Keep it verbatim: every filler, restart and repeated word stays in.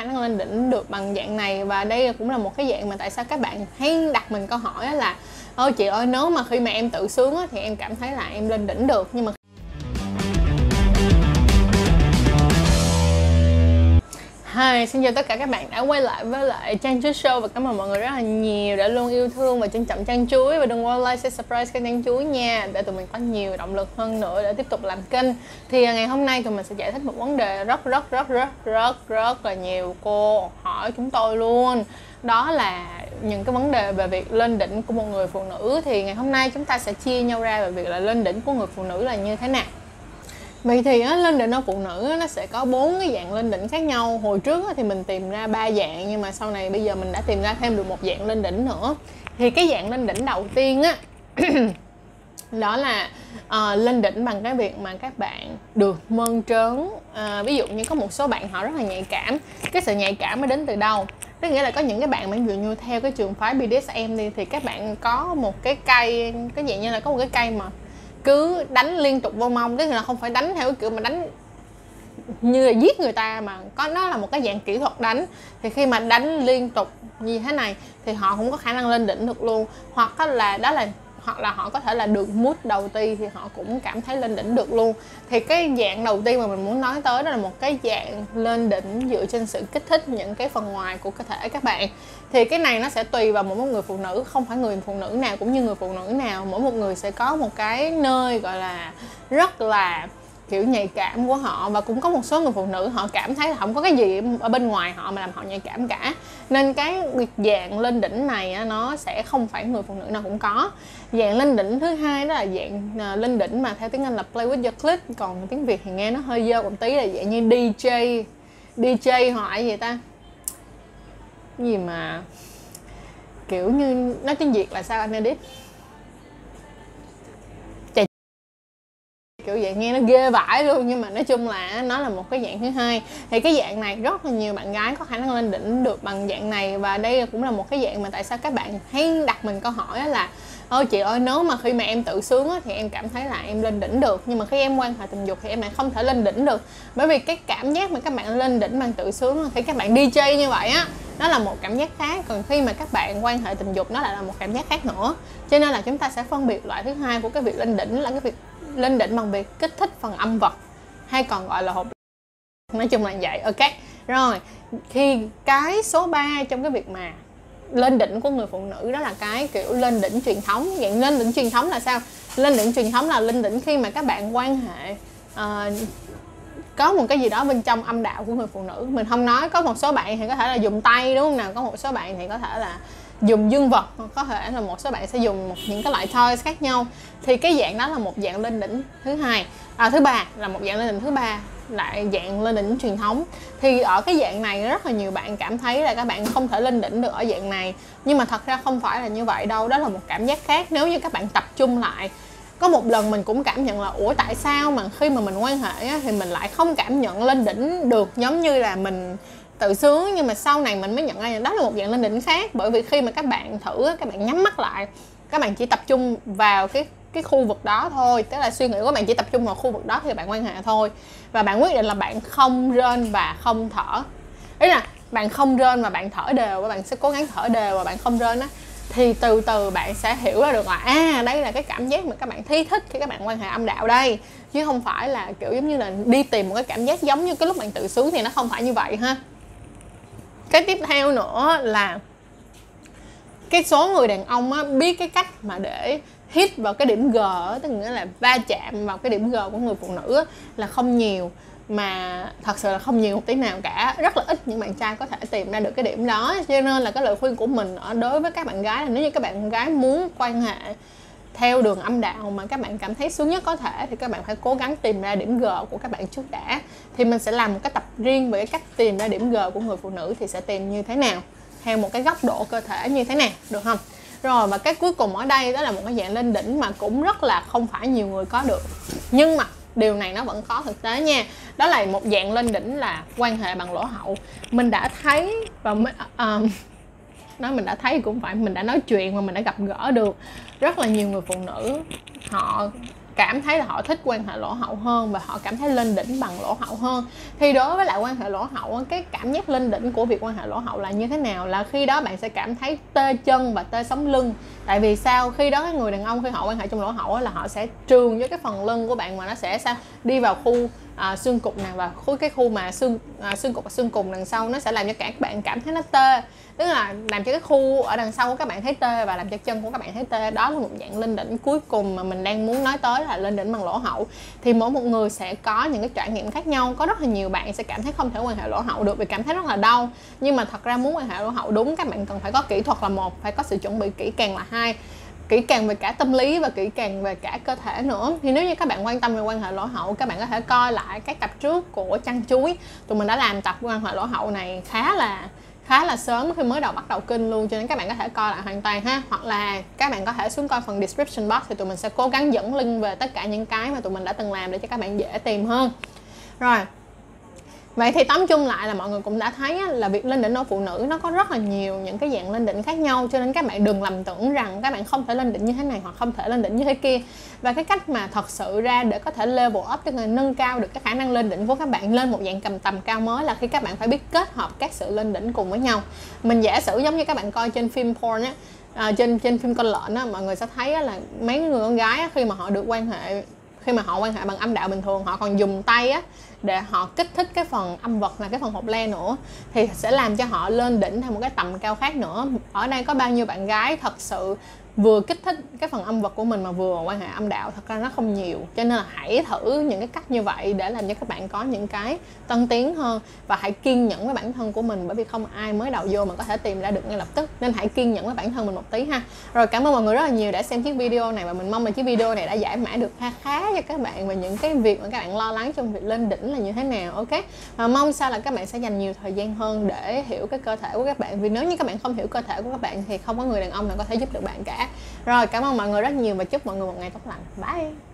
khả năng lên đỉnh được bằng dạng này. Và đây cũng là một cái dạng mà tại sao các bạn hay đặt mình câu hỏi là ôi chị ơi, nếu mà khi mà em tự sướng á, thì em cảm thấy là em lên đỉnh được, nhưng mà Hi, xin chào tất cả các bạn đã quay lại với lại Trang Chuối Show. Và cảm ơn mọi người rất là nhiều đã luôn yêu thương và trân trọng Trang Chuối. Và đừng quên like, share, subscribe kênh Trang Chuối nha, để tụi mình có nhiều động lực hơn nữa để tiếp tục làm kênh. Thì ngày hôm nay tụi mình sẽ giải thích một vấn đề rất rất rất rất rất rất là nhiều cô hỏi chúng tôi luôn. Đó là những cái vấn đề về việc lên đỉnh của một người phụ nữ. Thì ngày hôm nay chúng ta sẽ chia nhau ra về việc là lên đỉnh của người phụ nữ là như thế nào. Vậy thì á, lên đỉnh ở phụ nữ á, nó sẽ có bốn cái dạng lên đỉnh khác nhau. Hồi trước á, thì mình tìm ra ba dạng, nhưng mà sau này bây giờ mình đã tìm ra thêm được một dạng lên đỉnh nữa. Thì cái dạng lên đỉnh đầu tiên á đó là uh, lên đỉnh bằng cái việc mà các bạn được mơn trớn. Uh, ví dụ như có một số bạn họ rất là nhạy cảm. Cái sự nhạy cảm mới đến từ đâu? Tức nghĩa là có những cái bạn mà dựa như theo cái trường phái bê đê ét em đi, thì các bạn có một cái cây, cái dạng như là có một cái cây mà cứ đánh liên tục vô mông. Tức là không phải đánh theo cái kiểu mà đánh như là giết người ta, mà có nó là một cái dạng kỹ thuật đánh. Thì khi mà đánh liên tục như thế này thì họ không có khả năng lên đỉnh được luôn. Hoặc là đó là hoặc là họ có thể là được mood đầu tiên thì họ cũng cảm thấy lên đỉnh được luôn. Thì cái dạng đầu tiên mà mình muốn nói tới đó là một cái dạng lên đỉnh dựa trên sự kích thích những cái phần ngoài của cơ thể các bạn. Thì cái này nó sẽ tùy vào mỗi một người phụ nữ, không phải người phụ nữ nào cũng như người phụ nữ nào. Mỗi một người sẽ có một cái nơi gọi là rất là kiểu nhạy cảm của họ. Và cũng có một số người phụ nữ họ cảm thấy là không có cái gì ở bên ngoài họ mà làm họ nhạy cảm cả. Nên cái dạng lên đỉnh này nó sẽ không phải người phụ nữ nào cũng có. Dạng lên đỉnh thứ hai đó là dạng lên đỉnh mà theo tiếng Anh là play with your clit. Còn tiếng Việt thì nghe nó hơi dơ một tí, là dạng như đi jây. đi jây hỏi gì ta? Gì mà kiểu như nói tiếng Việt là sao anh Edith? Kiểu dạng nghe nó ghê vãi luôn, nhưng mà nói chung là nó là một cái dạng thứ hai. Thì cái dạng này rất là nhiều bạn gái có khả năng lên đỉnh được bằng dạng này. Và đây cũng là một cái dạng mà tại sao các bạn hay đặt mình câu hỏi là ôi chị ơi, nếu mà khi mà em tự sướng á, thì em cảm thấy là em lên đỉnh được, nhưng mà khi em quan hệ tình dục thì em lại không thể lên đỉnh được. Bởi vì cái cảm giác mà các bạn lên đỉnh bằng tự sướng thì các bạn đi jây như vậy á, nó là một cảm giác khác. Còn khi mà các bạn quan hệ tình dục nó lại là một cảm giác khác nữa. Cho nên là chúng ta sẽ phân biệt loại thứ hai của cái việc lên đỉnh là cái việc lên đỉnh bằng việc kích thích phần âm vật, hay còn gọi là hộp. Nói chung là vậy, ok. Rồi, thì cái số ba trong cái việc mà lên đỉnh của người phụ nữ đó là cái kiểu lên đỉnh truyền thống. Dạng lên đỉnh truyền thống là sao? Lên đỉnh truyền thống là lên đỉnh khi mà các bạn quan hệ uh, có một cái gì đó bên trong âm đạo của người phụ nữ. Mình không nói, có một số bạn thì có thể là dùng tay, đúng không nào? Có một số bạn thì có thể là dùng dương vật, có thể là một số bạn sẽ dùng một, những cái loại toys khác nhau. Thì cái dạng đó là một dạng lên đỉnh thứ hai. À, thứ ba là một dạng lên đỉnh thứ ba, lại dạng lên đỉnh truyền thống. Thì ở cái dạng này rất là nhiều bạn cảm thấy là các bạn không thể lên đỉnh được ở dạng này, nhưng mà thật ra không phải là như vậy đâu. Đó là một cảm giác khác nếu như các bạn tập trung lại. Có một lần mình cũng cảm nhận là ủa tại sao mà khi mà mình quan hệ á, thì mình lại không cảm nhận lên đỉnh được giống như là mình tự sướng. Nhưng mà sau này mình mới nhận ra đó là một dạng lên đỉnh khác. Bởi vì khi mà các bạn thử, các bạn nhắm mắt lại, các bạn chỉ tập trung vào cái cái khu vực đó thôi. Tức là suy nghĩ của bạn chỉ tập trung vào khu vực đó thì bạn quan hệ thôi. Và bạn quyết định là bạn không rên và không thở. Ý là bạn không rên mà bạn thở đều, và bạn sẽ cố gắng thở đều và bạn không rên á. Thì từ từ bạn sẽ hiểu ra được là à, đây là cái cảm giác mà các bạn thi thích khi các bạn quan hệ âm đạo đây. Chứ không phải là kiểu giống như là đi tìm một cái cảm giác giống như cái lúc bạn tự sướng, thì nó không phải như vậy ha. Cái tiếp theo nữa là cái số người đàn ông á, biết cái cách mà để hit vào cái điểm G, tức nghĩa là va chạm vào cái điểm G của người phụ nữ á, là không nhiều. Mà thật sự là không nhiều một tí nào cả. Rất là ít những bạn trai có thể tìm ra được cái điểm đó. Cho nên là cái lời khuyên của mình ở đối với các bạn gái là nếu như các bạn gái muốn quan hệ theo đường âm đạo mà các bạn cảm thấy sướng nhất có thể, thì các bạn phải cố gắng tìm ra điểm G của các bạn trước đã. Thì mình sẽ làm một cái tập riêng về cái cách tìm ra điểm G của người phụ nữ, thì sẽ tìm như thế nào, theo một cái góc độ cơ thể như thế nào, được không? Rồi, và cái cuối cùng ở đây đó là một cái dạng lên đỉnh mà cũng rất là không phải nhiều người có được. Nhưng mà điều này nó vẫn có thực tế nha. Đó là một dạng lên đỉnh là quan hệ bằng lỗ hậu. Mình đã thấy và mình, uh, nói mình đã thấy cũng phải, mình đã nói chuyện và mình đã gặp gỡ được rất là nhiều người phụ nữ họ cảm thấy là họ thích quan hệ lỗ hậu hơn và họ cảm thấy lên đỉnh bằng lỗ hậu hơn. Thì đối với lại quan hệ lỗ hậu, cái cảm giác lên đỉnh của việc quan hệ lỗ hậu là như thế nào? Là khi đó bạn sẽ cảm thấy tê chân và tê sống lưng. Tại vì sao? Khi đó cái người đàn ông khi họ quan hệ trong lỗ hậu là họ sẽ trườn với cái phần lưng của bạn, mà nó sẽ sao đi vào khu à, xương cụt này, và khối cái khu mà xương à, xương cụt và xương cùng đằng sau, nó sẽ làm cho các bạn cảm thấy nó tê, tức là làm cho cái khu ở đằng sau của các bạn thấy tê và làm cho chân của các bạn thấy tê. Đó là một dạng lên đỉnh cuối cùng mà mình đang muốn nói tới, là lên đỉnh bằng lỗ hậu. Thì mỗi một người sẽ có những cái trải nghiệm khác nhau. Có rất là nhiều bạn sẽ cảm thấy không thể quan hệ lỗ hậu được vì cảm thấy rất là đau, nhưng mà thật ra muốn quan hệ lỗ hậu đúng, các bạn cần phải có kỹ thuật là một, phải có sự chuẩn bị kỹ càng là hai, kỹ càng về cả tâm lý và kỹ càng về cả cơ thể nữa. Thì nếu như các bạn quan tâm về quan hệ lỗ hậu, các bạn có thể coi lại các tập trước của Chăn Chuối. Tụi mình đã làm tập quan hệ lỗ hậu này khá là khá là sớm khi mới đầu bắt đầu kinh luôn, cho nên các bạn có thể coi lại hoàn toàn ha. Hoặc là các bạn có thể xuống coi phần description box, thì tụi mình sẽ cố gắng dẫn link về tất cả những cái mà tụi mình đã từng làm để cho các bạn dễ tìm hơn. Rồi, vậy thì tóm chung lại là mọi người cũng đã thấy là việc lên đỉnh ở phụ nữ nó có rất là nhiều những cái dạng lên đỉnh khác nhau, cho nên các bạn đừng lầm tưởng rằng các bạn không thể lên đỉnh như thế này hoặc không thể lên đỉnh như thế kia. Và cái cách mà thật sự ra để có thể level up, tức là nâng cao được cái khả năng lên đỉnh của các bạn lên một dạng cầm tầm cao mới, là khi các bạn phải biết kết hợp các sự lên đỉnh cùng với nhau. Mình giả sử giống như các bạn coi trên phim porn á, à, trên trên phim con lợn á, mọi người sẽ thấy á, là mấy người con gái á, khi mà họ được quan hệ khi mà họ quan hệ bằng âm đạo bình thường, họ còn dùng tay á để họ kích thích cái phần âm vật là cái phần hộp le nữa, thì sẽ làm cho họ lên đỉnh theo một cái tầm cao khác nữa. Ở đây có bao nhiêu bạn gái thật sự vừa kích thích cái phần âm vật của mình mà vừa quan hệ âm đạo? Thật ra nó không nhiều, cho nên là hãy thử những cái cách như vậy để làm cho các bạn có những cái tân tiến hơn. Và hãy kiên nhẫn với bản thân của mình, bởi vì không ai mới đầu vô mà có thể tìm ra được ngay lập tức, nên hãy kiên nhẫn với bản thân mình một tí ha. Rồi, cảm ơn mọi người rất là nhiều đã xem chiếc video này, và mình mong là chiếc video này đã giải mã được khá khá cho các bạn về những cái việc mà các bạn lo lắng trong việc lên đỉnh là như thế nào. Ok, và mong sao là các bạn sẽ dành nhiều thời gian hơn để hiểu cái cơ thể của các bạn, vì nếu như các bạn không hiểu cơ thể của các bạn thì không có người đàn ông nào có thể giúp được bạn cả. Rồi, cảm ơn mọi người rất nhiều và chúc mọi người một ngày tốt lành. Bye!